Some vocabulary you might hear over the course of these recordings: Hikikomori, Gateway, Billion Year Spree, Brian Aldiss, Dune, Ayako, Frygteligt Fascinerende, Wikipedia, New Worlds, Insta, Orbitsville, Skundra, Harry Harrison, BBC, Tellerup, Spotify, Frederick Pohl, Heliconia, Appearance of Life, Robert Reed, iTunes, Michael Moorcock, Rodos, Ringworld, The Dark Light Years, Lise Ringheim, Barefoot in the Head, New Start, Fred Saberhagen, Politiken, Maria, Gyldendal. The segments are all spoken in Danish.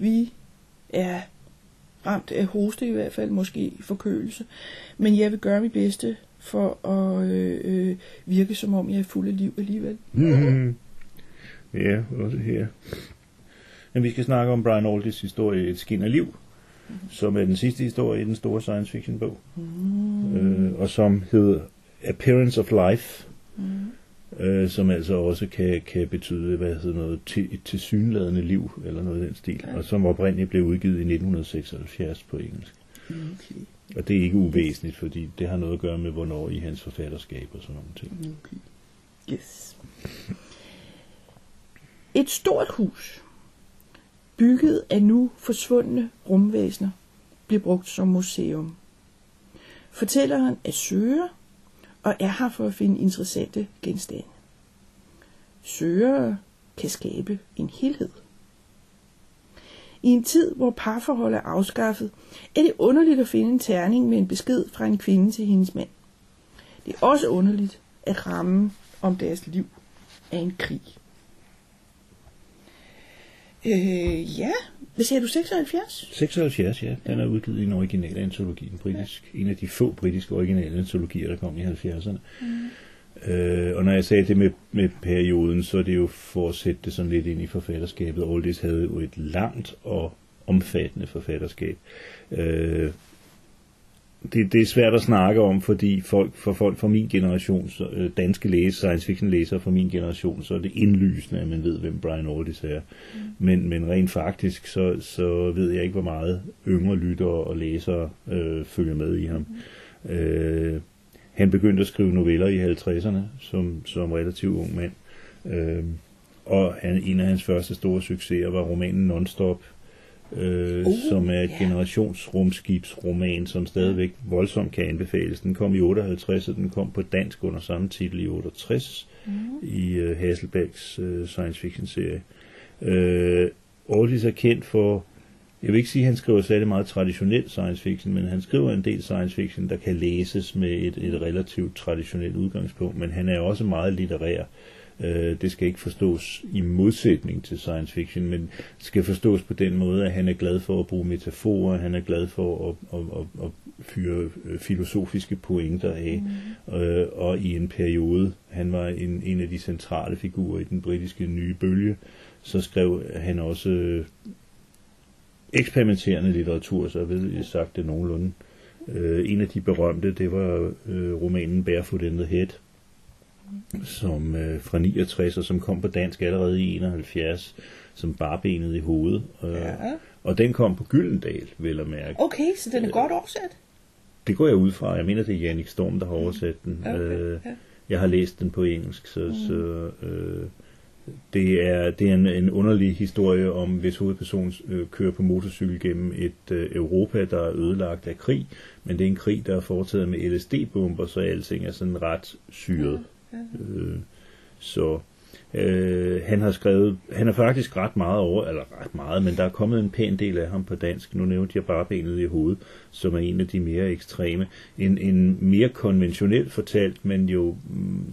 Vi er ramt af hoste i hvert fald, måske forkølelse. Men jeg vil gøre mit bedste for at virke som om jeg er fuld af liv alligevel. Mm-hmm. Ja, også her. Men vi skal snakke om Brian Aldiss' historie Et skin af liv, mm-hmm, som er den sidste historie i den store science fiction bog, mm-hmm, og som hedder Appearance of Life, mm-hmm, som altså også kan betyde, hvad hedder noget, et tilsyneladende liv, eller noget i den stil, ja, og som oprindeligt blev udgivet i 1976 på engelsk. Okay. Og det er ikke uvæsentligt, fordi det har noget at gøre med, hvornår i hans forfatterskab og sådan nogle ting. Okay. Yes. Et stort hus, bygget af nu forsvundne rumvæsener, bliver brugt som museum. Fortælleren er søger, og er her for at finde interessante genstande. Søgere kan skabe en helhed. I en tid, hvor parforhold er afskaffet, er det underligt at finde en terning med en besked fra en kvinde til hendes mand. Det er også underligt, at rammen om deres liv er en krig. Ja, hvad siger du, 76? 76, ja. Den er udgivet i en original antologi, en britisk, ja, en af de få britiske originale antologier, der kom i 70'erne. Mm. Og når jeg sagde det med perioden, så er det jo for at sætte det sådan lidt ind i forfatterskabet. Aldiss havde jo et langt og omfattende forfatterskab. Det er svært at snakke om, fordi folk fra min generation, danske science fiction læsere fra min generation, så er det indlysende, at man ved, hvem Brian Aldiss er. Mm. Men rent faktisk, så ved jeg ikke, hvor meget yngre lyttere og læsere følger med i ham. Mm. Han begyndte at skrive noveller i 50'erne, som relativt ung mand. Og en af hans første store succeser var romanen Non-Stop, som er et generationsrumskibsroman, som stadigvæk voldsomt kan anbefales. Den kom i 58, og den kom på dansk under samme titel i 68, i Hasselbergs science fiction serie. Aldiss er kendt for, jeg vil ikke sige, at han skriver særlig meget traditionel science fiction, men han skriver en del science fiction, der kan læses med et relativt traditionelt udgangspunkt, men han er også meget litterær. Det skal ikke forstås i modsætning til science fiction, men skal forstås på den måde, at han er glad for at bruge metaforer, han er glad for at fyre filosofiske pointer af, og i en periode, han var en af de centrale figurer i den britiske nye bølge, så skrev han også eksperimenterende litteratur, så ved jeg sagt det nogenlunde. En af de berømte, det var romanen Barefoot in the Head, som fra 69, og som kom på dansk allerede i 71, som barbenet i hovedet. Og den kom på Gyldendal, vel at mærke. Okay, så den er godt oversat? Det går jeg ud fra. Jeg mener, det er Jannik Storm, der har oversat den. Jeg har læst den på engelsk, så det er en underlig historie om, hvis hovedpersonen kører på motorcykel gennem et Europa, der er ødelagt af krig, men det er en krig, der er foretaget med LSD-bomber, så alting er sådan ret syret. Han har skrevet, han er faktisk ret meget, men der er kommet en pæn del af ham på dansk. Nu nævnte jeg bare benet i hovedet, som er en af de mere ekstreme, en mere konventionelt fortalt, men jo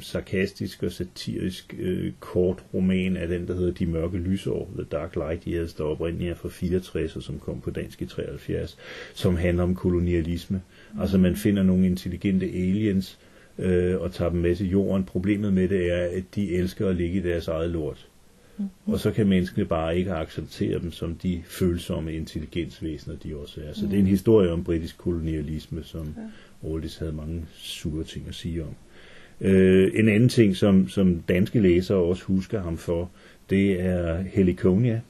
sarkastisk og satirisk kort roman af den, der hedder De Mørke Lysår, The Dark Light Years, der oprindeligt er fra 64, og som kom på dansk i 73, som handler om kolonialisme. Altså man finder nogle intelligente aliens og tager dem med til jorden. Problemet med det er, at de elsker at ligge i deres eget lort. Mm-hmm. Og så kan menneskene bare ikke acceptere dem som de følsomme intelligensvæsener, de også er. Så det er en historie om britisk kolonialisme, som Aldiss havde mange sure ting at sige om. En anden ting, som danske læsere også husker ham for, det er Heliconia.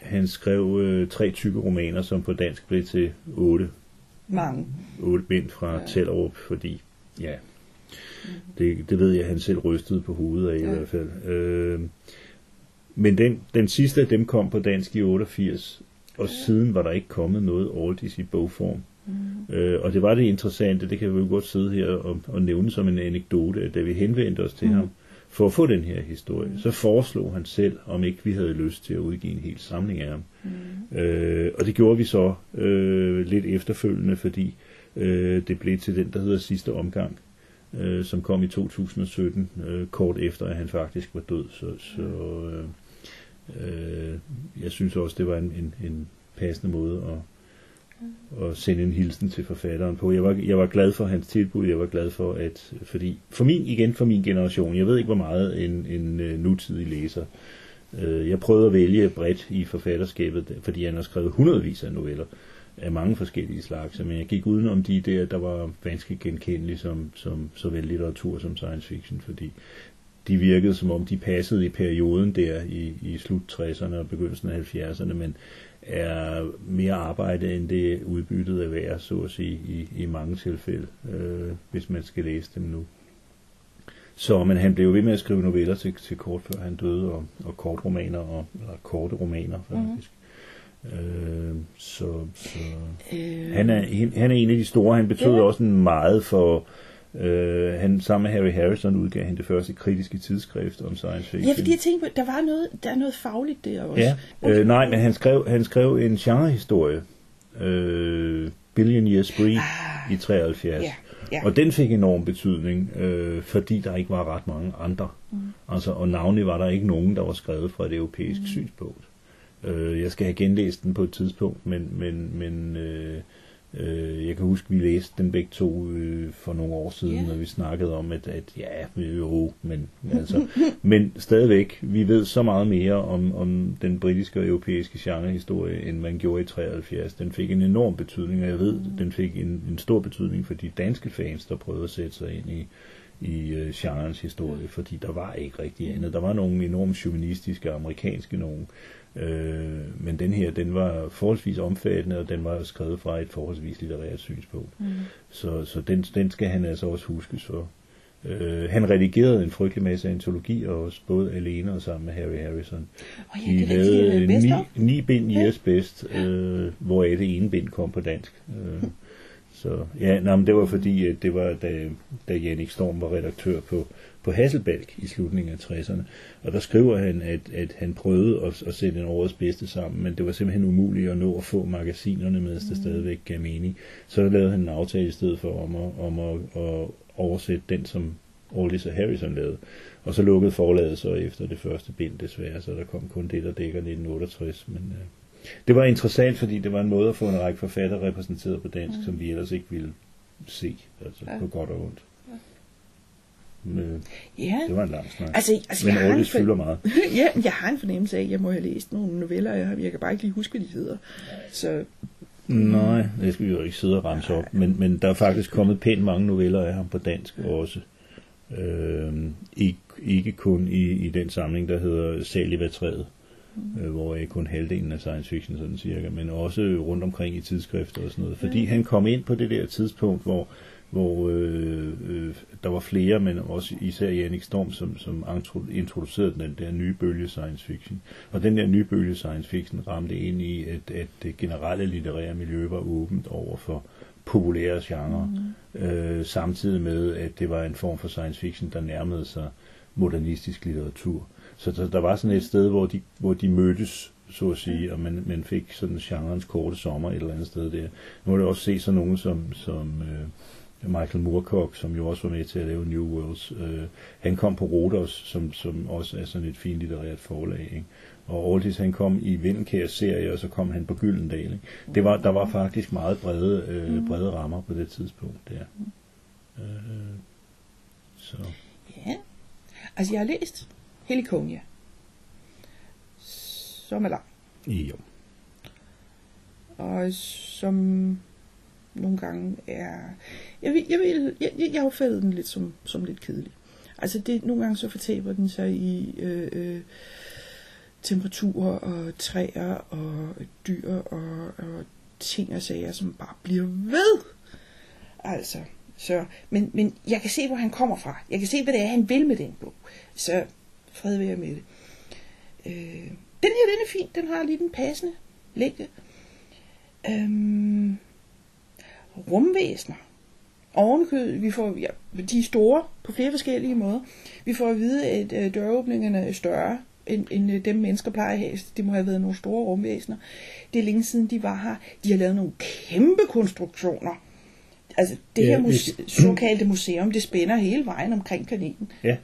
Han skrev 3 tykke romaner, som på dansk blev til 8. Mange. 8 bind fra Tellerup, fordi det ved jeg, han selv rystede på hovedet af i hvert fald. Men den sidste af dem kom på dansk i 88, og siden var der ikke kommet noget Aldiss i bogform. Mm. Og det var det interessante, det kan vi jo godt sidde her og nævne som en anekdote, at da vi henvendte os til ham for at få den her historie, så foreslog han selv, om ikke vi havde lyst til at udgive en hel samling af ham. Og det gjorde vi så lidt efterfølgende, fordi det blev til den, der hedder Sidste Omgang, som kom i 2017, kort efter, at han faktisk var død. Så jeg synes også, det var en passende måde at sende en hilsen til forfatteren på. Jeg var glad for hans tilbud, jeg var glad for, at for min generation, jeg ved ikke, hvor meget en nutidig læser. Jeg prøvede at vælge bredt i forfatterskabet, fordi han har skrevet hundredvis af noveller af mange forskellige slags, men jeg gik udenom de idéer, der var vanskeligt genkendelige som såvel litteratur som science fiction, fordi de virkede som om de passede i perioden der i slut 60'erne og begyndelsen af 70'erne, men er mere arbejde end det udbyttet af værd, så at sige, i mange tilfælde, hvis man skal læse dem nu. Men han blev ved med at skrive noveller til kort før han døde, og kortromaner, eller korte romaner faktisk. Han er en af de store. Han betød også meget for. Han sammen med Harry Harrison udgav han det første kritiske tidsskrift om science fiction. Ja, fordi jeg tænkte på, der var noget, der er noget fagligt der også. Ja. Okay. Nej, men han skrev en genrehistorie, Billion Year Spree i 73, og den fik enorm betydning, fordi der ikke var ret mange andre. Altså, og navnlig var der ikke nogen, der var skrevet fra et europæisk synspunkt. Jeg skal have genlæst den på et tidspunkt, men jeg kan huske, vi læste den begge to for nogle år siden, når vi snakkede om, at men stadigvæk, vi ved så meget mere om den britiske og europæiske genrehistorie, end man gjorde i 73. Den fik en enorm betydning, og jeg ved, den fik en stor betydning for de danske fans, der prøvede at sætte sig ind i genrens historie, fordi der var ikke rigtig andet. Der var nogle enormt chauvinistiske amerikanske nogen, men den her, den var forholdsvis omfattende, og den var skrevet fra et forholdsvis litterært synspunkt. Så den skal han altså også huskes for. Han redigerede en frygtelig masse antologier også, både alene og sammen med Harry Harrison. De lavede 9 bind Years Best, hvoraf det ene bind kom på dansk. Så ja, men det var fordi, at det var da Jannik Storm var redaktør på Hasselberg i slutningen af 60'erne, og der skriver han, at han prøvede at sætte en årets bedste sammen, men det var simpelthen umuligt at nå at få magasinerne med, der stadigvæk gav mening. Så lavede han en aftale i stedet for om at oversætte den, som Aldiss og Harrison lavede, og så lukkede forlaget så efter det første bind desværre, så der kom kun det, der dækker 1968, men... Det var interessant, fordi det var en måde at få en række forfattere repræsenteret på dansk, som vi ellers ikke ville se, altså på godt og ondt. Det var en lang snak. Men Aldiss fylder meget. Ja, jeg har en fornemmelse af, at jeg må have læst nogle noveller, jeg kan bare ikke lige huske, hvad de hedder. Så... Nej, det skal vi jo ikke sidde og ramse op, men der er faktisk kommet pænt mange noveller af ham på dansk også. Ikke kun i den samling, der hedder Salivatræet, hvor jeg kun halvdelen af science fiction sådan cirka, men også rundt omkring i tidsskrifter og sådan noget, fordi han kom ind på det der tidspunkt, hvor der var flere, men også især Jannik Storm, som introducerede den der nye bølge science fiction, og den der nye bølge science fiction ramte ind i, at det generelle litterære miljø var åbent over for populære genre, samtidig med, at det var en form for science fiction, der nærmede sig modernistisk litteratur. Så der var sådan et sted, hvor de mødtes, så at sige, og man fik sådan genrens korte sommer et eller andet sted der. Nu må du også se sådan nogen som Michael Moorcock, som jo også var med til at lave New Worlds. Han kom på Rodos, som også er sådan et fint litterært forlag, ikke? Og Aldiss, han kom i Vindenkærs serie, og så kom han på Gyldendal, ikke? Der var faktisk meget brede rammer på det tidspunkt der. Ja, altså jeg har læst Heliconia, som er lang. Jo. Og som nogle gange er... Jeg opfattede den lidt som lidt kedelig. Altså det, nogle gange så fortaber den sig i temperaturer og træer og dyr og ting og sager, som bare bliver ved. Altså, så... Men jeg kan se, hvor han kommer fra. Jeg kan se, hvad det er, han vil med den bog. Så fred være med det. Den her, den er fin. Den har lige den passende længde. Rumvæsener. Ovenkød, vi får, ja, de er store på flere forskellige måder. Vi får at vide, at døråbningerne er større, end dem mennesker plejer at have. Det må have været nogle store rumvæsener. Det er længe siden, de var her. De har lavet nogle kæmpe konstruktioner. Altså det her såkaldte museum, det spænder hele vejen omkring planeten. Ja.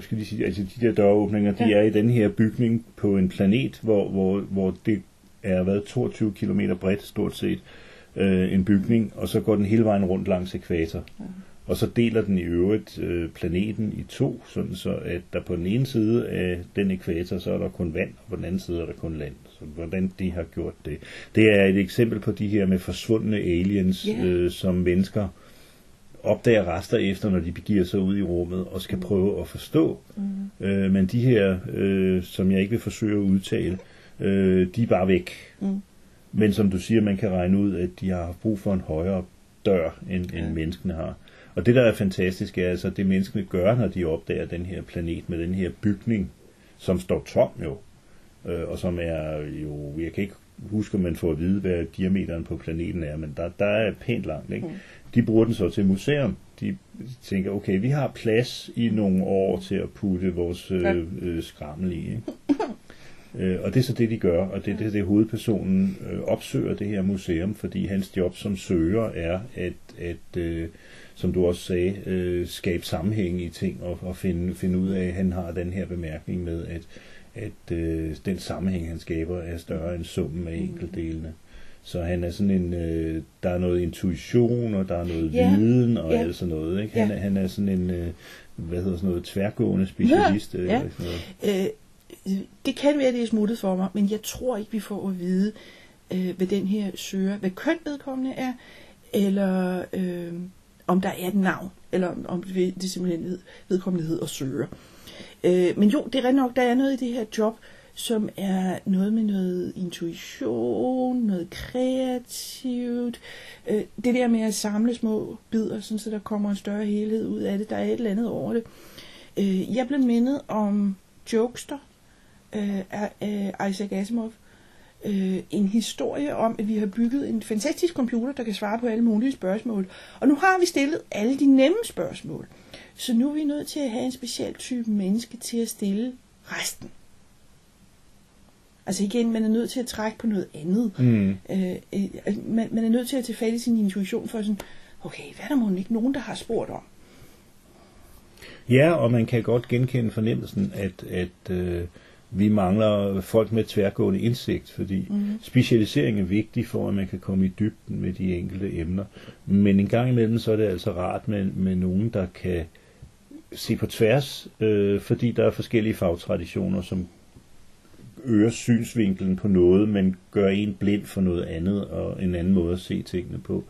Skal lige sige, altså de der døråbninger, de er i den her bygning på en planet, hvor det er været 22 km bredt stort set, en bygning, og så går den hele vejen rundt langs ekvator. Ja. Og så deler den i øvrigt planeten i to, sådan så at der på den ene side af den ekvator, så er der kun vand, og på den anden side er der kun land. Så hvordan de har gjort det. Det er et eksempel på de her med forsvundne aliens, som mennesker opdager rester efter, når de begiver sig ud i rummet og skal prøve at forstå. Men de her, som jeg ikke vil forsøge at udtale, de er bare væk. Men som du siger, man kan regne ud, at de har brug for en højere dør, end menneskene har. Og det, der er fantastisk, er altså, det menneskene gør, når de opdager den her planet med den her bygning, som står tom jo, og som er jo, jeg kan ikke huske, om man får at vide, hvad diameteren på planeten er, men der er pænt langt, ikke? De bruger den så til museum. De tænker, okay, vi har plads i nogle år til at putte vores skrammel i, ikke? Og det er så det, de gør, og det er det, hovedpersonen opsøger det her museum, fordi hans job som søger er at som du også sagde, skabe sammenhæng i ting og finde ud af, at han har den her bemærkning med, at den sammenhæng, han skaber, er større end summen af enkeltdelene. Så han er sådan en, der er noget intuition, og der er noget viden, og alt sådan noget. Ikke? Han er sådan en, hvad hedder sådan noget, tværgående specialist. Eller sådan noget. Det kan være, det er smuttet for mig, men jeg tror ikke, vi får at vide, hvad den her søger, hvad køn vedkommende er, eller om der er et navn, eller om det simpelthen vedkommende hed og søger. Men jo, det er ret nok, der er noget i det her job, som er noget med noget intuition, noget kreativt. Det der med at samle små bidder, sådan så der kommer en større helhed ud af det, der er et eller andet over det. Jeg blev mindet om Jokester af Isaac Asimov. En historie om, at vi har bygget en fantastisk computer, der kan svare på alle mulige spørgsmål. Og nu har vi stillet alle de nemme spørgsmål. Så nu er vi nødt til at have en speciel type menneske til at stille resten. Altså igen, man er nødt til at trække på noget andet. Man er nødt til at tage fat i sin intuition for sådan, okay, hvad er der måske ikke nogen, der har spurgt om? Ja, og man kan godt genkende fornemmelsen, at vi mangler folk med tværgående indsigt, fordi specialisering er vigtig for, at man kan komme i dybden med de enkelte emner. Men en gang imellem, så er det altså rart med nogen, der kan se på tværs, fordi der er forskellige fagtraditioner, som øger synsvinkelen på noget, men gør en blind for noget andet og en anden måde at se tingene på.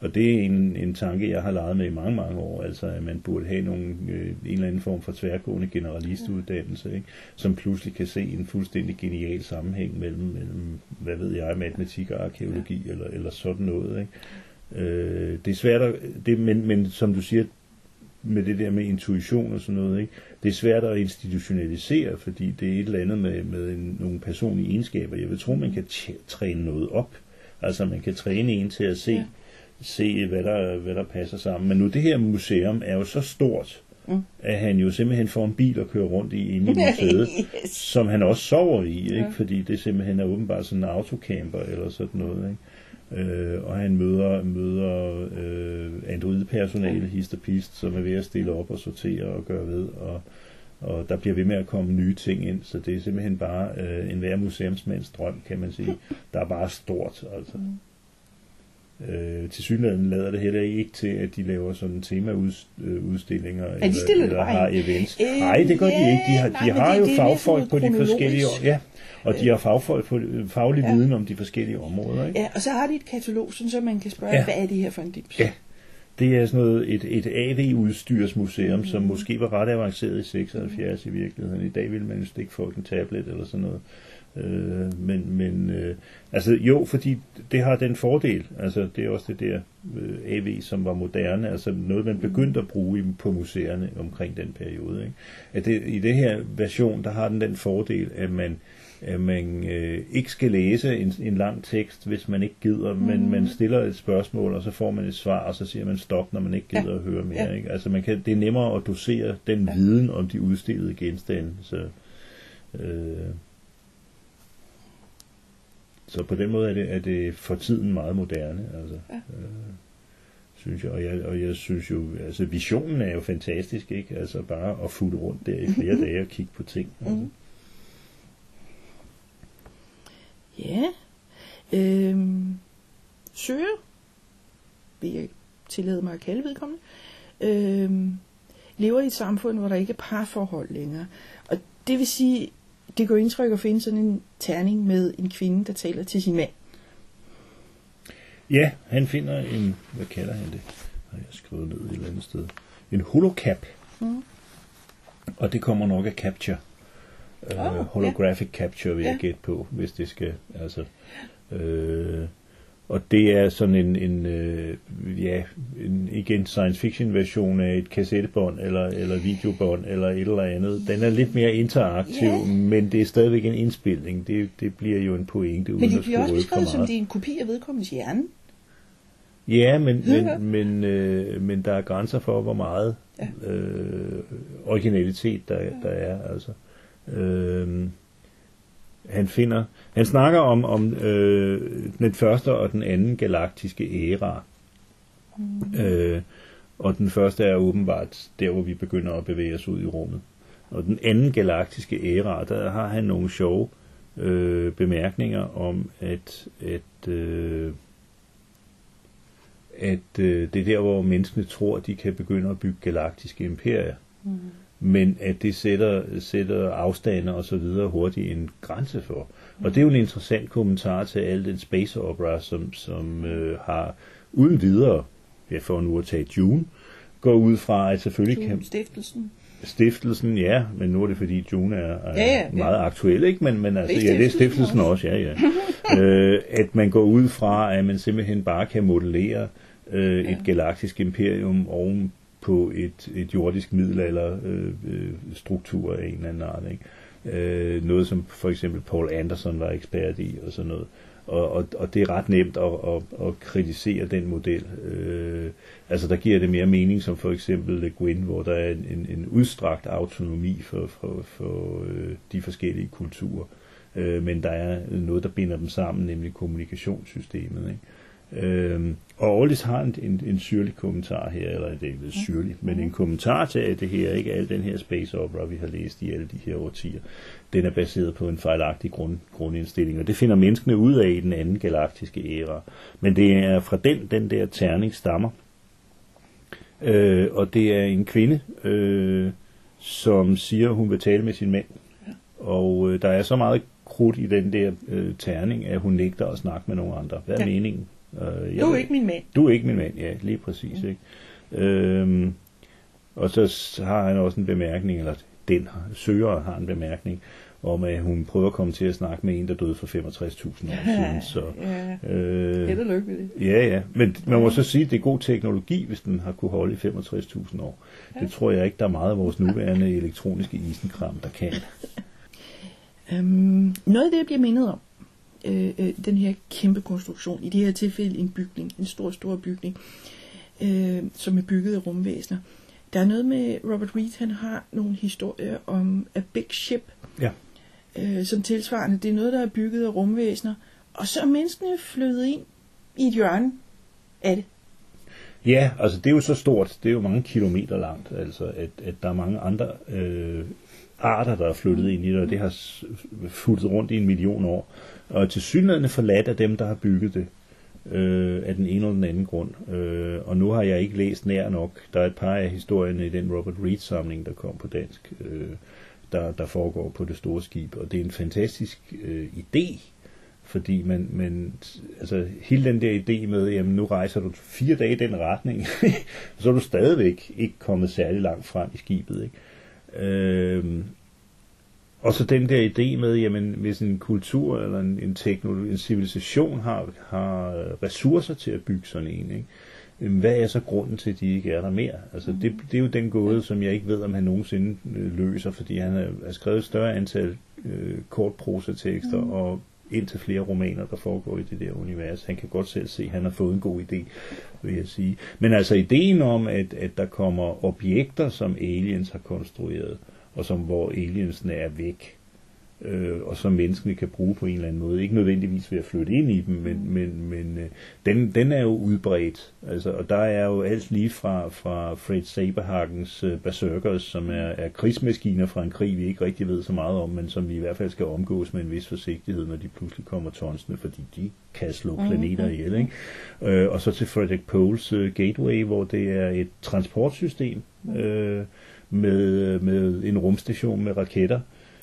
Og det er en tanke, jeg har leget med i mange, mange år, altså at man burde have en eller anden form for tværgående generalistuddannelse, ikke? Som pludselig kan se en fuldstændig genial sammenhæng mellem hvad ved jeg, matematik og arkæologi eller sådan noget. Ikke? Det er svært at, men som du siger, med det der med intuition og sådan noget, ikke? Det er svært at institutionalisere, fordi det er et eller andet med nogle personlige egenskaber. Jeg vil tro, man kan træne noget op. Altså man kan træne en til at se hvad der passer sammen. Men nu det her museum er jo så stort, at han jo simpelthen får en bil og kører rundt inde i museet, som han også sover i, ikke? Fordi det simpelthen er åbenbart sådan en autocamper eller sådan noget, ikke? Og han møder androidpersonale, hist og pist, som er ved at stille op og sortere og gøre ved, og der bliver ved med at komme nye ting ind, så det er simpelthen bare enhver museumsmands drøm, kan man sige. Der er bare stort, altså. Tilsyneladende lader det heller ikke til, at de laver sådan temaudstillinger eller har events. Nej, det gør de ikke. De har jo fagfolk på de forskellige de har fagfolk på faglig viden om de forskellige områder. Ikke? Ja, og så har de et katalog, sådan, så man kan spørge, hvad er det her for en dims? Ja. Det er sådan noget, et AV-udstyrsmuseum, som måske var ret avanceret i 76 i virkeligheden. I dag ville man jo stikke få en tablet eller sådan noget. Altså jo, fordi det har den fordel, altså det er også det der AV, som var moderne, altså noget man begyndte at bruge på museerne omkring den periode, ikke? At det, i det her version, der har den fordel, at man ikke skal læse en lang tekst, hvis man ikke gider, men man stiller et spørgsmål, og så får man et svar, og så siger man stop, når man ikke gider at høre mere, ikke? Altså det er nemmere at dosere den viden om de udstillede genstande, Så på den måde er det for tiden meget moderne, altså, synes jeg. Og jeg synes jo, altså visionen er jo fantastisk, ikke? Altså bare at futte rundt der i flere dage og kigge på ting. Altså. Mm. Ja. Søger, vil jeg tillade mig at kalde vedkommende, lever i et samfund, hvor der ikke er parforhold længere. Og det vil sige, det går indtryk at finde sådan en terning med en kvinde, der taler til sin mand. Ja, han finder en, hvad kalder han det? Har jeg skrevet ned et eller andet sted. En holocap. Mm. Og det kommer nok af capture. Holographic capture, vil jeg gætte på, hvis det skal. Altså, og det er sådan en igen science fiction version af et kassettebånd eller videobånd eller et eller andet. Den er lidt mere interaktiv, men det er stadigvæk en indspilning. Det bliver jo en pointe uden at skrue for meget. Men det bliver også beskrevet som, det er en kopi af vedkommendes hjerne. Ja, men der er grænser for, hvor meget originalitet der er, altså. Han snakker om den første og den anden galaktiske æra. Og den første er åbenbart der, hvor vi begynder at bevæge os ud i rummet. Og den anden galaktiske æra, der har han nogle sjove bemærkninger om, at det er der, hvor menneskene tror, de kan begynde at bygge galaktiske imperier. Mm. Men at det sætter afstander og så videre hurtigt en grænse for. Og det er jo en interessant kommentar til al den space opera, som har uden videre, jeg får nu at tage Dune, går ud fra, at selvfølgelig Dune, kan... Stiftelsen, ja, men nu er det fordi Dune er meget aktuel, ikke? Men altså, det er stiftelsen også, at man går ud fra, at man simpelthen bare kan modellere et galaktisk imperium oven på et jordisk middelalderstruktur af en eller anden art, ikke? Noget som for eksempel Paul Anderson var ekspert i og sådan noget. Og det er ret nemt at kritisere den model. Altså der giver det mere mening som for eksempel Le Guin, hvor der er en udstrakt autonomi for de forskellige kulturer. Men der er noget, der binder dem sammen, nemlig kommunikationssystemet, ikke? Og Aldiss har en syrlig kommentar her, eller det er ikke syrlig, men en kommentar til, at det her, ikke al den her space opera, vi har læst i alle de her årtier, den er baseret på en fejlagtig grundindstilling, og det finder menneskene ud af i den anden galaktiske æra. Men det er fra den der terning stammer, og det er en kvinde, som siger, hun vil tale med sin mand, og der er så meget krudt i den der terning, at hun nægter at snakke med nogen andre. Hvad er meningen? Du er ikke min mand. Du er ikke min mand, ja, lige præcis. Ikke? Og så har han også en bemærkning, eller den søger har en bemærkning, om at hun prøver at komme til at snakke med en, der døde for 65.000 år siden. Så, held og lykke med det. Ja, men man må så sige, at det er god teknologi, hvis den har kunne holde i 65.000 år. Ja. Det tror jeg ikke, der er meget af vores nuværende elektroniske isenkram, der kan. Noget af det, jeg bliver mindet om, den her kæmpe konstruktion, i det her tilfælde en bygning, en stor bygning, som er bygget af rumvæsener. Der er noget med Robert Reed, han har nogle historier om A Big Ship, som tilsvarende, det er noget, der er bygget af rumvæsener, og så er menneskene flyttet ind i et hjørne af det. Ja, altså det er jo så stort, det er jo mange kilometer langt, altså at der er mange andre arter, der er flyttet ind i det, og det har futtet rundt i 1 million år. Og tilsyneladende forladt af dem, der har bygget det, af den ene eller den anden grund. Og nu har jeg ikke læst nær nok. Der er et par af historierne i den Robert Reed-samling, der kom på dansk, der foregår på det store skib. Og det er en fantastisk idé, fordi altså hele den der idé med, jamen nu rejser du 4 dage i den retning, så er du stadigvæk ikke kommet særlig langt frem i skibet, ikke? Og så den der idé med, jamen hvis en kultur eller en teknologi, en civilisation har ressourcer til at bygge sådan en, ikke? Hvad er så grunden til, at de ikke er der mere? Altså det er jo den gåde, som jeg ikke ved, om han nogensinde løser, fordi han har skrevet et større antal kortprosatekster og indtil flere romaner, der foregår i det der univers. Han kan godt selv se, at han har fået en god idé, vil jeg sige. Men altså ideen om, at der kommer objekter, som aliens har konstrueret, og som hvor aliensene er væk, og som menneskene kan bruge på en eller anden måde. Ikke nødvendigvis ved at flytte ind i dem, men den er jo udbredt. Altså, og der er jo alt lige fra Fred Saberhagens berserkers, som er krigsmaskiner fra en krig, vi ikke rigtig ved så meget om, men som vi i hvert fald skal omgås med en vis forsigtighed, når de pludselig kommer tonsende, fordi de kan slå planeter ihjel. Ikke? Og så til Frederick Pohls Gateway, hvor det er et transportsystem, med en rumstation med raketter,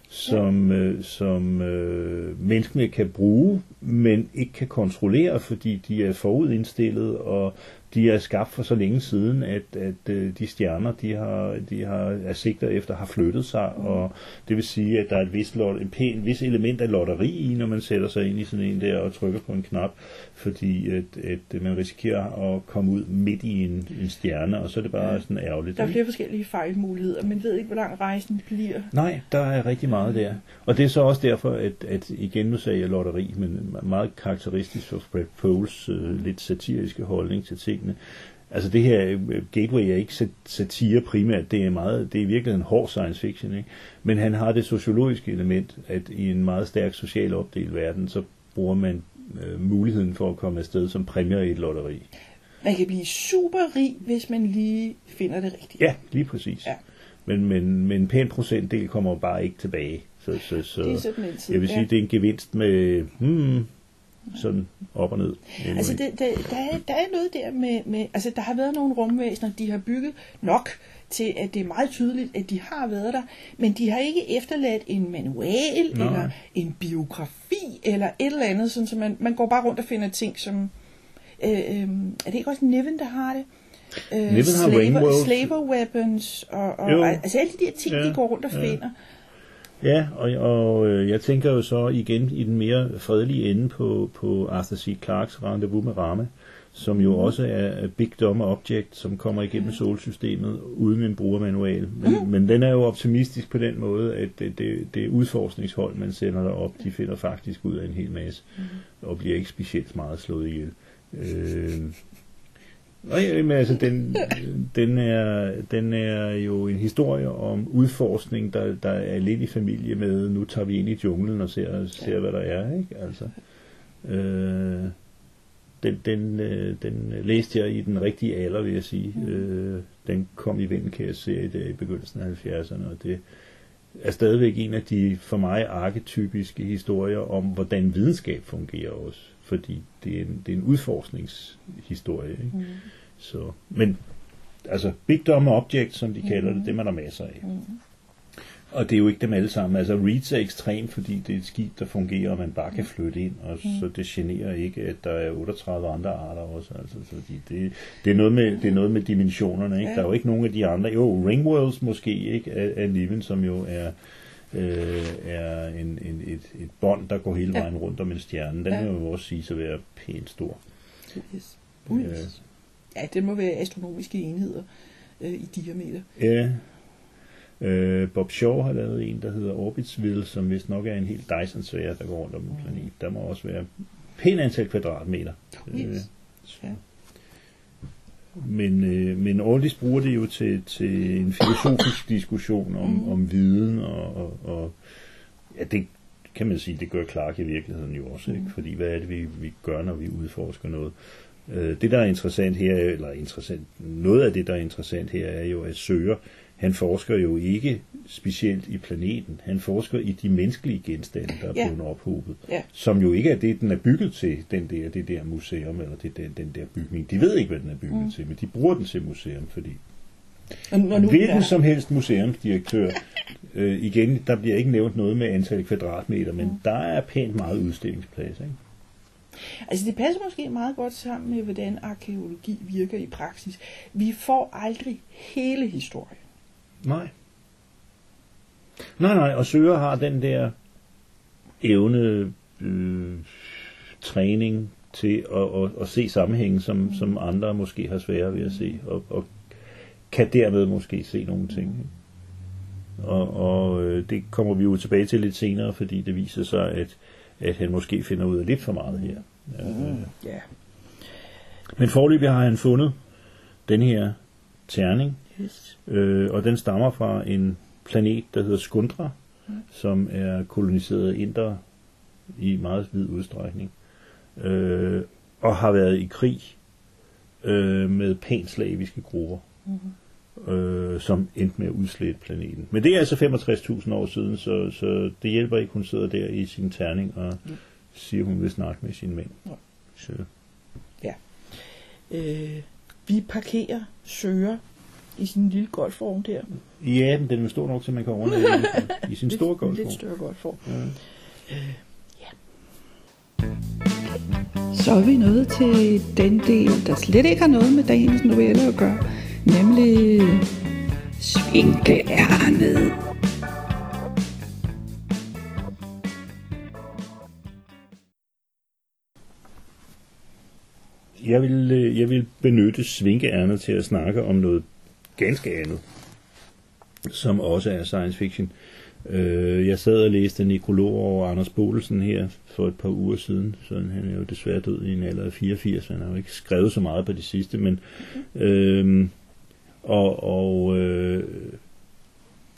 som menneskene kan bruge, men ikke kan kontrollere, fordi de er forudindstillet, og de er skabt for så længe siden, at de stjerner, de har er sigter efter, har flyttet sig, og det vil sige, at der er et vist element af lotteri i, når man sætter sig ind i sådan en der og trykker på en knap, fordi at man risikerer at komme ud midt i en stjerne, og så er det bare sådan ærgerligt. Der er flere forskellige fejlmuligheder, men ved ikke, hvor lang rejsen bliver. Nej, der er rigtig meget der. Og det er så også derfor, at igen nu sagde jeg lotteri, men meget karakteristisk for Fred Pohls lidt satiriske holdning til ting. Altså det her Gateway er ikke satire primært, det er virkelig en hård science fiction, ikke? Men han har det sociologiske element, at i en meget stærk social opdelt verden, så bruger man muligheden for at komme afsted som præmier i et lotteri. Man kan blive super rig, hvis man lige finder det rigtigt. Ja, lige præcis. Ja. Men en pæn procentdel kommer jo bare ikke tilbage. Så det er sådan en tid. Jeg vil sige, det er en gevinst med... sådan op og ned. Altså der er noget der med altså der har været nogle rumvæsener, de har bygget nok til, at det er meget tydeligt, at de har været der, men de har ikke efterladt en manual eller en biografi eller et eller andet, sådan, så man går bare rundt og finder ting, som er det ikke også Niven, der har det? Slaver weapons og altså alle de der ting, de går rundt og finder. Ja, og jeg tænker jo så igen i den mere fredelige ende på Arthur C. Clarkes Rendezvous med Rama, som jo også er Big Dumb Object, som kommer igennem solsystemet uden en brugermanual. Men den er jo optimistisk på den måde, at det udforskningshold, man sender derop, de finder faktisk ud af en hel masse, og bliver ikke specielt meget slået ihjel. Men altså, den er jo en historie om udforskning, der er lidt i familie med, nu tager vi ind i junglen og ser hvad der er, ikke? Altså, den læste jeg i den rigtige alder, vil jeg sige. Den kom i Vendenkærs-serie der i begyndelsen af 70'erne, og det er stadigvæk en af de, for mig, arketypiske historier om, hvordan videnskab fungerer også. Fordi det er en udforskningshistorie. Ikke? Så, men altså Big Dumb Object, som de kalder det, dem er der masser af. Og det er jo ikke dem alle sammen. Altså Reeds er ekstrem, fordi det er et skib, der fungerer, og man bare kan flytte ind, og så det generer ikke, at der er 38 andre arter også. Altså, fordi det er noget med, dimensionerne. Ikke? Der er jo ikke nogen af de andre. Jo, Ringworlds måske, ikke, af Niven, som jo er et bånd, der går hele vejen rundt om en stjerne. Den må jo også sige at være pænt stor. Yes. Ja, den må være astronomiske enheder i diameter. Ja. Bob Shaw har lavet en, der hedder Orbitsville, som vist nok er en helt Dyson-sfære, der går rundt om en planet. Der må også være pænt antal kvadratmeter. Ja. Men Aldiss bruger det jo til en filosofisk diskussion om viden, og ja, det kan man sige, det gør Clark i virkeligheden jo også, ikke? Fordi hvad er det, vi gør, når vi udforsker noget? Det, der er interessant her, noget af det, der er interessant her, er jo, at Søger, han forsker jo ikke specielt i planeten. Han forsker i de menneskelige genstande, der er blevet ophobet. Som jo ikke er det, den er bygget til, det der museum, eller den der bygning. De ved ikke, hvad den er bygget til, men de bruger den til museum, fordi... Hvilken som helst museumsdirektør, igen, der bliver ikke nævnt noget med antal kvadratmeter, men der er pænt meget udstillingsplads, ikke? Altså det passer måske meget godt sammen med, hvordan arkæologi virker i praksis. Vi får aldrig hele historien. Nej. Nej, og Søger har den der evne, træning til at se sammenhængen, som andre måske har svære ved at se, og kan dermed måske se nogle ting. Og det kommer vi jo tilbage til lidt senere, fordi det viser sig, at han måske finder ud af lidt for meget her. Yeah. Men foreløbig har han fundet den her terning, yes. Og den stammer fra en planet, der hedder Skundra, som er koloniseret af indere i meget vid udstrækning, og har været i krig med panslaviske grupper, som endte med at udslette planeten. Men det er altså 65.000 år siden, så det hjælper ikke, hun sidder der i sin terning og siger, hun vil snakke med sine mænd. Så. Ja. Vi parkerer Søger i sin lille golfform der. Ja, den er stor nok, så man kan overleve i sin store golfform. Lidt større golfform. Ja. Så er vi nået til den del, der slet ikke har noget med dagens novelle at gøre, nemlig svinkeærnet. Jeg vil benytte svinkeærnet til at snakke om noget ganske andet, som også er science fiction. Jeg sad og læste en nekrolog over Anders Bodelsen her for et par uger siden, så han er jo desværre død i en alder af 84, han har jo ikke skrevet så meget på det sidste, men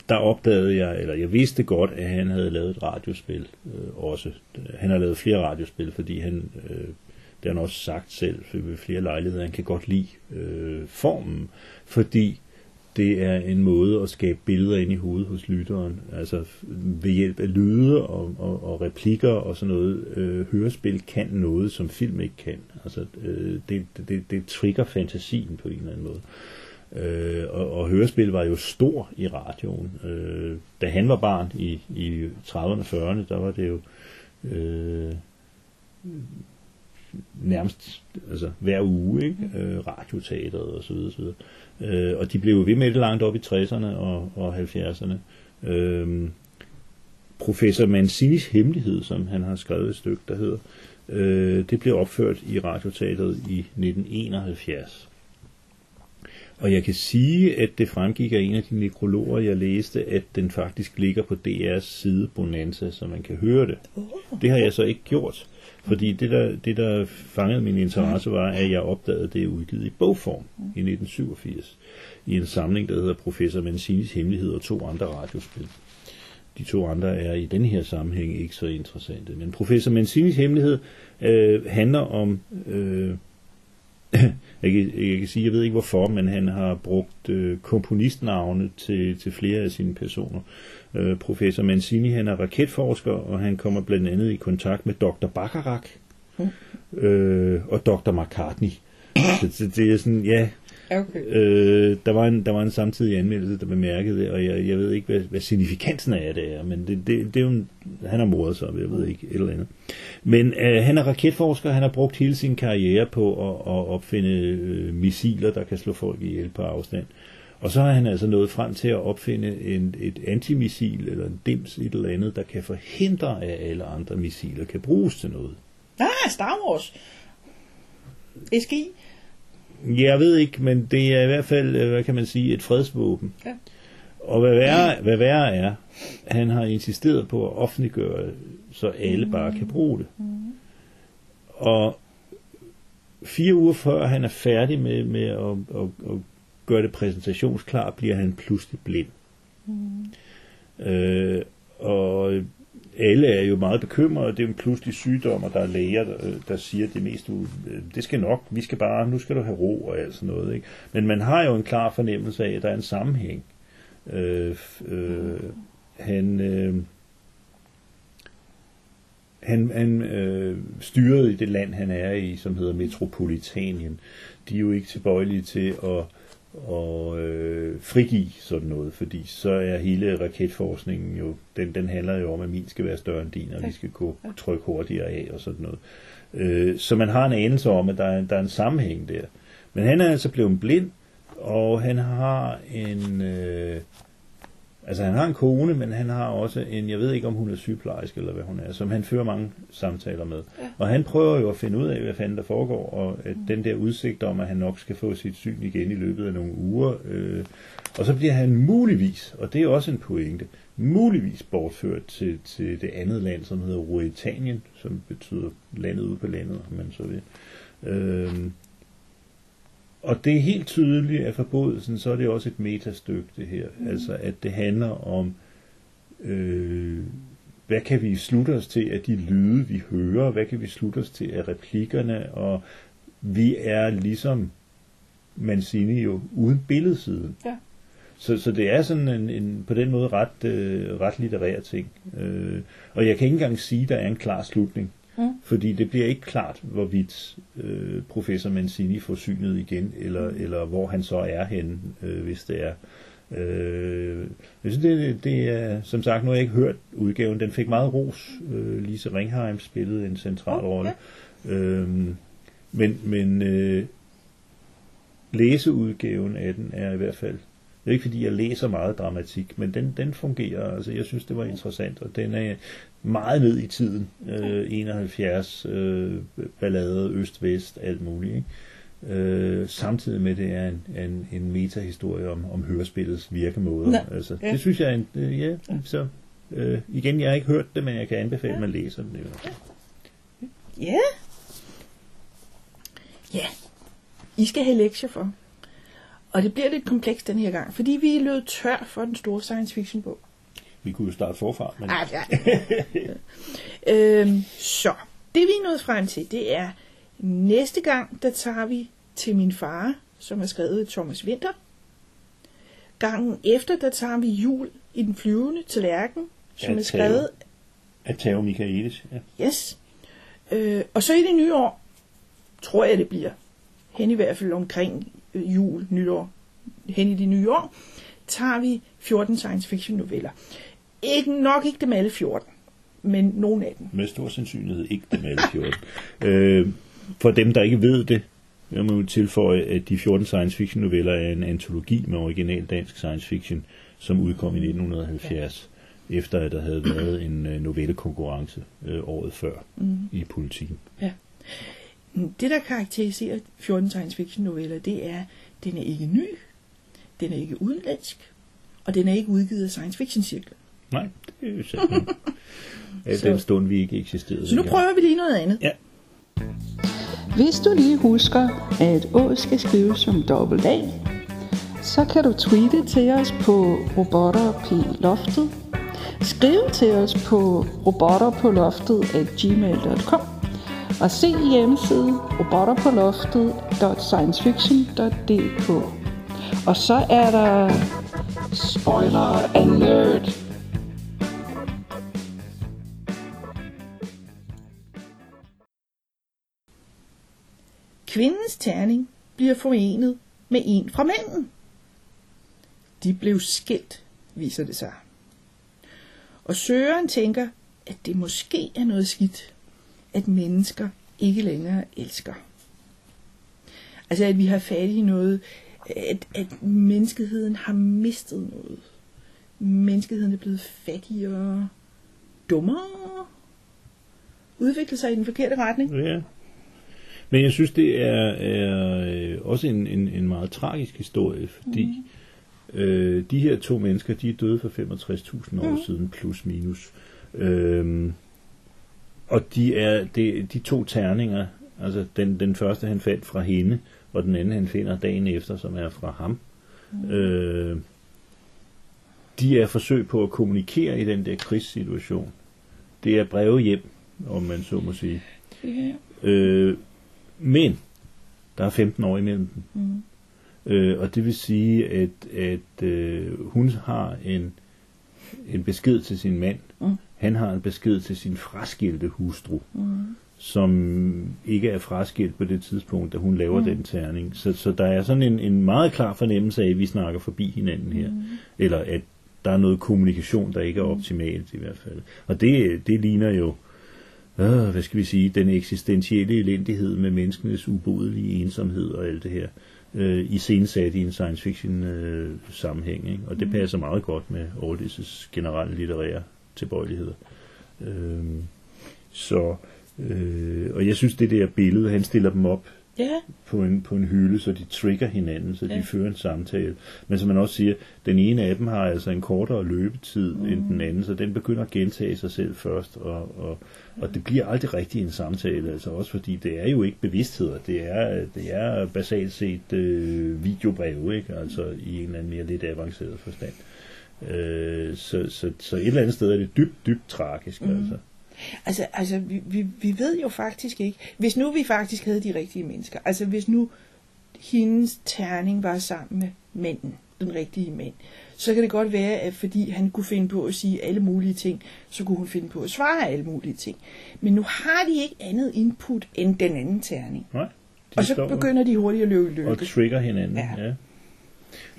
der opdagede jeg, eller jeg vidste godt, at han havde lavet et radiospil også. Han har lavet flere radiospil, fordi han, det har han også sagt selv ved flere lejligheder, han kan godt lide formen, fordi det er en måde at skabe billeder ind i hovedet hos lytteren, altså ved hjælp af lyde og replikker og sådan noget. Hørespil kan noget, som film ikke kan. Altså, det trigger fantasien på en eller anden måde. Og hørespil var jo stor i radioen. Da han var barn i 30'erne og 40'erne, der var det jo nærmest altså, hver uge, ikke? Radioteateret og så videre, så videre. Og de blev ved med det langt op i 60'erne og 70'erne. Professor Mancinis Hemmelighed, som han har skrevet et stykke, der hedder, det blev opført i Radioteateret i 1971. Og jeg kan sige, at det fremgik af en af de nekrologer, jeg læste, at den faktisk ligger på DR's side Bonanza, så man kan høre det. Det har jeg så ikke gjort, fordi det der fangede min interesse var, at jeg opdagede, at det er udgivet i bogform i 1987, i en samling, der hedder Professor Mancinis Hemmelighed og 2 andre radiospil. De 2 andre er i den her sammenhæng ikke så interessante, men Professor Mancinis Hemmelighed handler om... Jeg kan sige, jeg ved ikke hvorfor, men han har brugt komponistnavne til flere af sine personer. Professor Mancini, han er raketforsker, og han kommer blandt andet i kontakt med Dr. Bacharach og Dr. McCartney. Så det er sådan, ja... Okay. Der var en samtidig anmeldelse, der bemærkede det, og jeg ved ikke, hvad signifikansen af det er, men det er jo en, han har mordet sig, jeg ved ikke, et eller andet. Men han er raketforsker, han har brugt hele sin karriere på at opfinde missiler, der kan slå folk ihjel på afstand. Og så har han altså nået frem til at opfinde et antimissil, eller en dims, et eller andet, der kan forhindre, at alle andre missiler kan bruges til noget. Star Wars! SGI! Jeg ved ikke, men det er i hvert fald, hvad kan man sige, et fredsvåben. Ja. Og hvad værre er, han har insisteret på at offentliggøre det, så alle bare kan bruge det. Og 4 uger før han er færdig med at gøre det præsentationsklart, bliver han pludselig blind. Og alle er jo meget bekymrede, det er jo en pludselig sygdom, og der er læger, der siger det mest, det skal nok, vi skal bare, nu skal du have ro og alt sådan noget. Ikke? Men man har jo en klar fornemmelse af, at der er en sammenhæng. Han styrede i det land, han er i, som hedder Metropolitanien. De er jo ikke tilbøjelige til at frigive sådan noget, fordi så er hele raketforskningen jo, den handler jo om, at min skal være større end din, og vi skal gå trykke hurtigere af og sådan noget. Så man har en anelse om, at der er en sammenhæng der. Men han er altså blevet blind, og han har en Altså han har en kone, men han har også en, jeg ved ikke om hun er sygeplejerske eller hvad hun er, som han fører mange samtaler med. Ja. Og han prøver jo at finde ud af, hvad fanden der foregår, og den der udsigt om, at han nok skal få sit syn igen i løbet af nogle uger. Og så bliver han muligvis, og det er også en pointe, muligvis bortført til det andet land, som hedder Ruetanien, som betyder landet ude på landet, om man så vil. Og det er helt tydeligt, at forbudelsen, så er det også et metastykke, det her. Mm. Altså, at det handler om, hvad kan vi slutte os til af de lyde, vi hører? Hvad kan vi slutte os til af replikkerne? Og vi er ligesom Mancini jo uden billedsiden. Ja. Så det er sådan en på den måde ret litterær ting. Og jeg kan ikke engang sige, at der er en klar slutning. Fordi det bliver ikke klart, hvorvidt professor Mancini får synet igen, eller hvor han så er henne, hvis det er. Jeg synes, det er, som sagt, nu har jeg ikke hørt udgaven. Den fik meget ros. Lise Ringheim spillede en central rolle. Men læseudgaven af den er i hvert fald, det er ikke fordi jeg læser meget dramatik, men den fungerer, altså jeg synes det var interessant, og den er meget ned i tiden, 71, ballade, øst-vest, alt muligt, ikke? Samtidig med det er en metahistorie om hørespillets virkemåder, altså det synes jeg, igen, jeg har ikke hørt det, men jeg kan anbefale, at man læser den. Ja, I skal have lektier for. Og det bliver lidt komplekst den her gang, fordi vi lød tør for den store science fiction bog. Vi kunne jo starte forfra, men... Så, det vi er nået frem til, det er næste gang, der tager vi til min far, som er skrevet af Thomas Winter. Gangen efter, der tager vi Jul i den flyvende tallerken, som er skrevet... af Tao Michaelis, ja. Yes. Og så i det nye år, tror jeg det bliver, hen i hvert fald omkring... jul, nytår, hen i de nye år, tager vi 14 science fiction noveller. Nok ikke dem alle 14, men nogle af dem. Med stor sandsynlighed ikke dem alle 14. For dem, der ikke ved det, jeg må tilføje, at de 14 science fiction noveller er en antologi med original dansk science fiction, som udkom i 1970, efter at der havde været en novellekonkurrence året før i Politiken. Ja. Det, der karakteriserer 14 science fiction noveller, det er, den er ikke ny, den er ikke udenlandsk, og den er ikke udgivet af science fiction cirkler. Nej, det er jo sådan. Den stund, vi ikke eksisterede. Så nu prøver vi lige noget andet. Ja. Hvis du lige husker, at Å skal skrives som dobbelt A, så kan du tweete til os på robotter på loftet, skrive til os på robotterpåloftet@gmail.com, og se hjemmesiden robotterpåloftet.sciencefiction.dk. Og så er der spoiler alert. Kvindens terning bliver forenet med en fra manden. De blev skilt, viser det sig. Og søgeren tænker, at det måske er noget skidt, at mennesker ikke længere elsker. Altså at vi har fat i noget, at menneskeheden har mistet noget. Menneskeheden er blevet fattigere, dummere, udviklet sig i den forkerte retning. Ja. Men jeg synes, det er også en meget tragisk historie, fordi de her to mennesker, de er døde for 65.000 år siden, plus minus. Og de to terninger, altså den første han fandt fra hende, og den anden han finder dagen efter, som er fra ham, de er forsøg på at kommunikere i den der krigssituation. Det er breve hjem, om man så må sige. Yeah. Men der er 15 år imellem dem. Og det vil sige, at hun har en besked til sin mand. Han har en besked til sin fraskilte hustru, som ikke er fraskilt på det tidspunkt, da hun laver den terning. Så der er sådan en meget klar fornemmelse af, at vi snakker forbi hinanden her. Eller at der er noget kommunikation, der ikke er optimalt i hvert fald. Og det ligner jo, hvad skal vi sige, den eksistentielle elendighed med menneskenes ubodelige ensomhed og alt det her. iscenesat i en science fiction sammenhæng, ikke? Og det passer meget godt med Aldiss' generelle litterære tilbøjeligheder. Og jeg synes det der billede, han stiller dem op på en hylde, så de trigger hinanden, så de fører en samtale. Men som man også siger, den ene af dem har altså en kortere løbetid end den anden, så den begynder at gentage sig selv først, og det bliver aldrig rigtig en samtale, altså også fordi det er jo ikke bevidstheder, det er basalt set videobreve, ikke? Altså i en eller anden mere lidt avanceret forstand. Så et eller andet sted er det dybt tragisk, altså. Altså vi ved jo faktisk ikke, hvis nu vi faktisk havde de rigtige mennesker, altså hvis nu hendes terning var sammen med manden, den rigtige mand, så kan det godt være, at fordi han kunne finde på at sige alle mulige ting, så kunne hun finde på at svare alle mulige ting. Men nu har de ikke andet input end den anden terning. Nej, og så begynder de hurtigt at løbe. Og trigger hinanden, ja.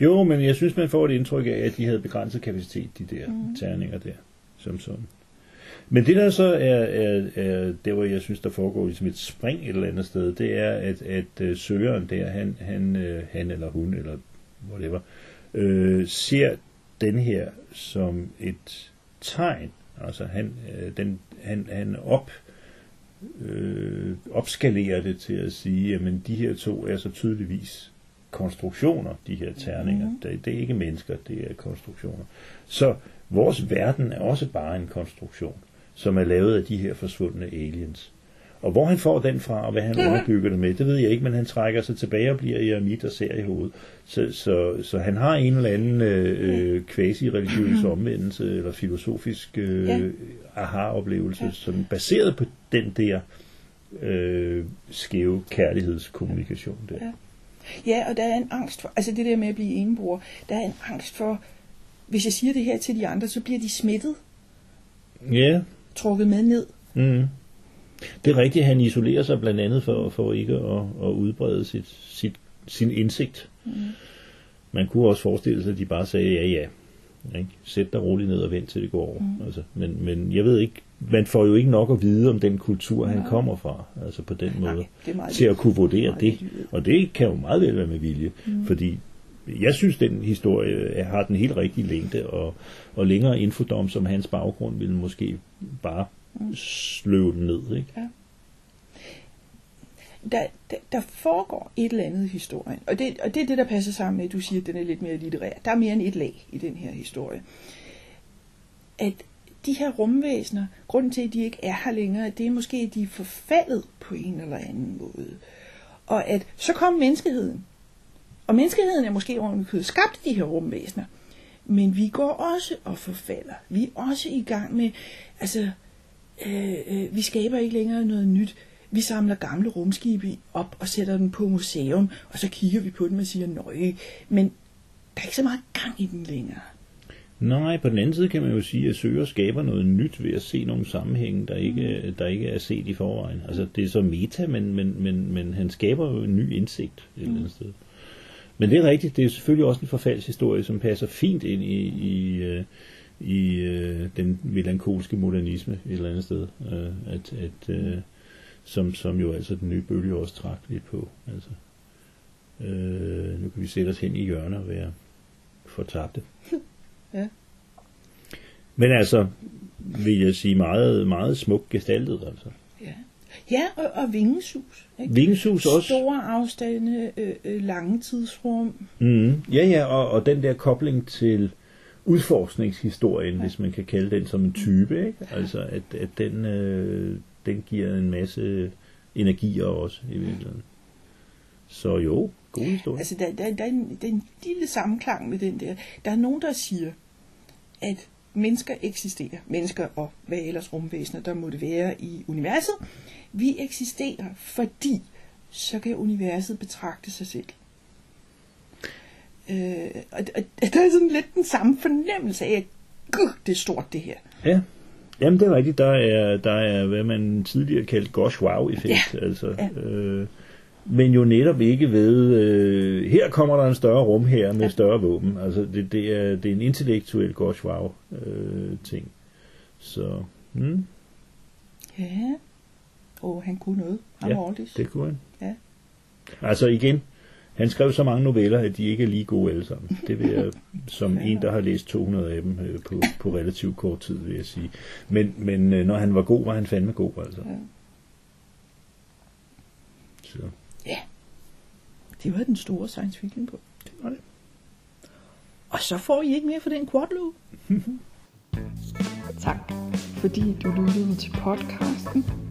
Jo, men jeg synes, man får et indtryk af, at de havde begrænset kapacitet, de der terninger der, som sådan. Men det der så er det, hvor jeg synes, der foregår ligesom et spring et eller andet sted, det er, at søgeren der, han eller hun, eller whatever, ser den her som et tegn. Altså han opskalerer det til at sige, jamen de her to er så tydeligvis konstruktioner, de her terninger. Det er ikke mennesker, det er konstruktioner. Så vores verden er også bare en konstruktion, som er lavet af de her forsvundne aliens. Og hvor han får den fra, og hvad han underbygger det med, det ved jeg ikke, men han trækker sig tilbage og bliver i eremit og ser i hovedet. Så han har en eller anden quasi-religiøs omvendelse, eller filosofisk aha-oplevelse, som baseret på den der skæve kærlighedskommunikation der. Ja, og der er en angst for, altså det der med at blive enebror, der er en angst for, hvis jeg siger det her til de andre, så bliver de smittet. Trukket med ned. Det er rigtigt, han isolerer sig blandt andet for ikke at udbrede sin indsigt. Man kunne også forestille sig, at de bare sagde, ja, ikke? Sæt dig roligt ned og vent til det går over. Altså, men jeg ved ikke, man får jo ikke nok at vide om den kultur, han kommer fra, altså på den måde, til at kunne vurdere det. Og det kan jo meget vel være med vilje, fordi jeg synes, den historie har den helt rigtige længde, og længere infodom som hans baggrund ville måske bare sløve den ned. Ikke? Ja. Der foregår et eller andet i historien, og det er det, der passer sammen med, at du siger, at den er lidt mere litterær. Der er mere end et lag i den her historie. At de her rumvæsener, grunden til, at de ikke er her længere, det er måske, at de er forfaldet på en eller anden måde. Og at så kom menneskeheden. Og menneskeheden er måske ovenikøbet skabt de her rumvæsener. Men vi går også og forfalder. Vi er også i gang med, altså, vi skaber ikke længere noget nyt. Vi samler gamle rumskibe op og sætter dem på museum, og så kigger vi på dem og siger, nøj, men der er ikke så meget gang i den længere. Nej, på den anden side kan man jo sige, at søger skaber noget nyt ved at se nogle sammenhænge, der ikke er set i forvejen. Altså, det er så meta, men han skaber jo en ny indsigt et eller andet sted. Men det er rigtigt, det er selvfølgelig også en forfaldshistorie, som passer fint ind i den melankolske modernisme et eller andet sted, som jo altså den nye bølge også trak lidt på. Altså, nu kan vi sætte os hen i hjørner og være fortabte. Ja. Men altså, vil jeg sige, meget, meget smukt gestaltet altså. Ja, og vingesus. Ikke? Vingesus også. Store afstande, lange tidsrum. Ja, og den der kobling til udforskningshistorien, hvis man kan kalde den som en type, ikke? Altså, at den giver en masse energier også i virkeligheden. Så jo, god historie. Altså, der er en lille sammenklang med den der. Der er nogen, der siger, at mennesker eksisterer. Mennesker og hvad ellers rumvæsener, der måtte være i universet. Vi eksisterer, fordi så kan universet betragte sig selv. Og der er sådan lidt den samme fornemmelse af, at det er stort det her. Ja, jamen det er rigtigt. Der er hvad man tidligere kaldte gosh wow-effekt. Ja. Altså, ja. Men jo netop ikke ved, her kommer der en større rum her med større våben. Altså det er en intellektuel gosh wow ting. Så, ja. Og han kunne noget. Han var Aldiss. Det kunne han. Ja. Altså igen, Han skrev så mange noveller, at de ikke er lige gode alle sammen. Det vil jeg, som en, der har læst 200 af dem på relativt kort tid, vil jeg sige. Men når han var god, var han fandme god, altså. Så. Ja. Det var den store science fiction på. Det var det. Og så får I ikke mere for den quadloop. Tak, fordi du lyttede til podcasten.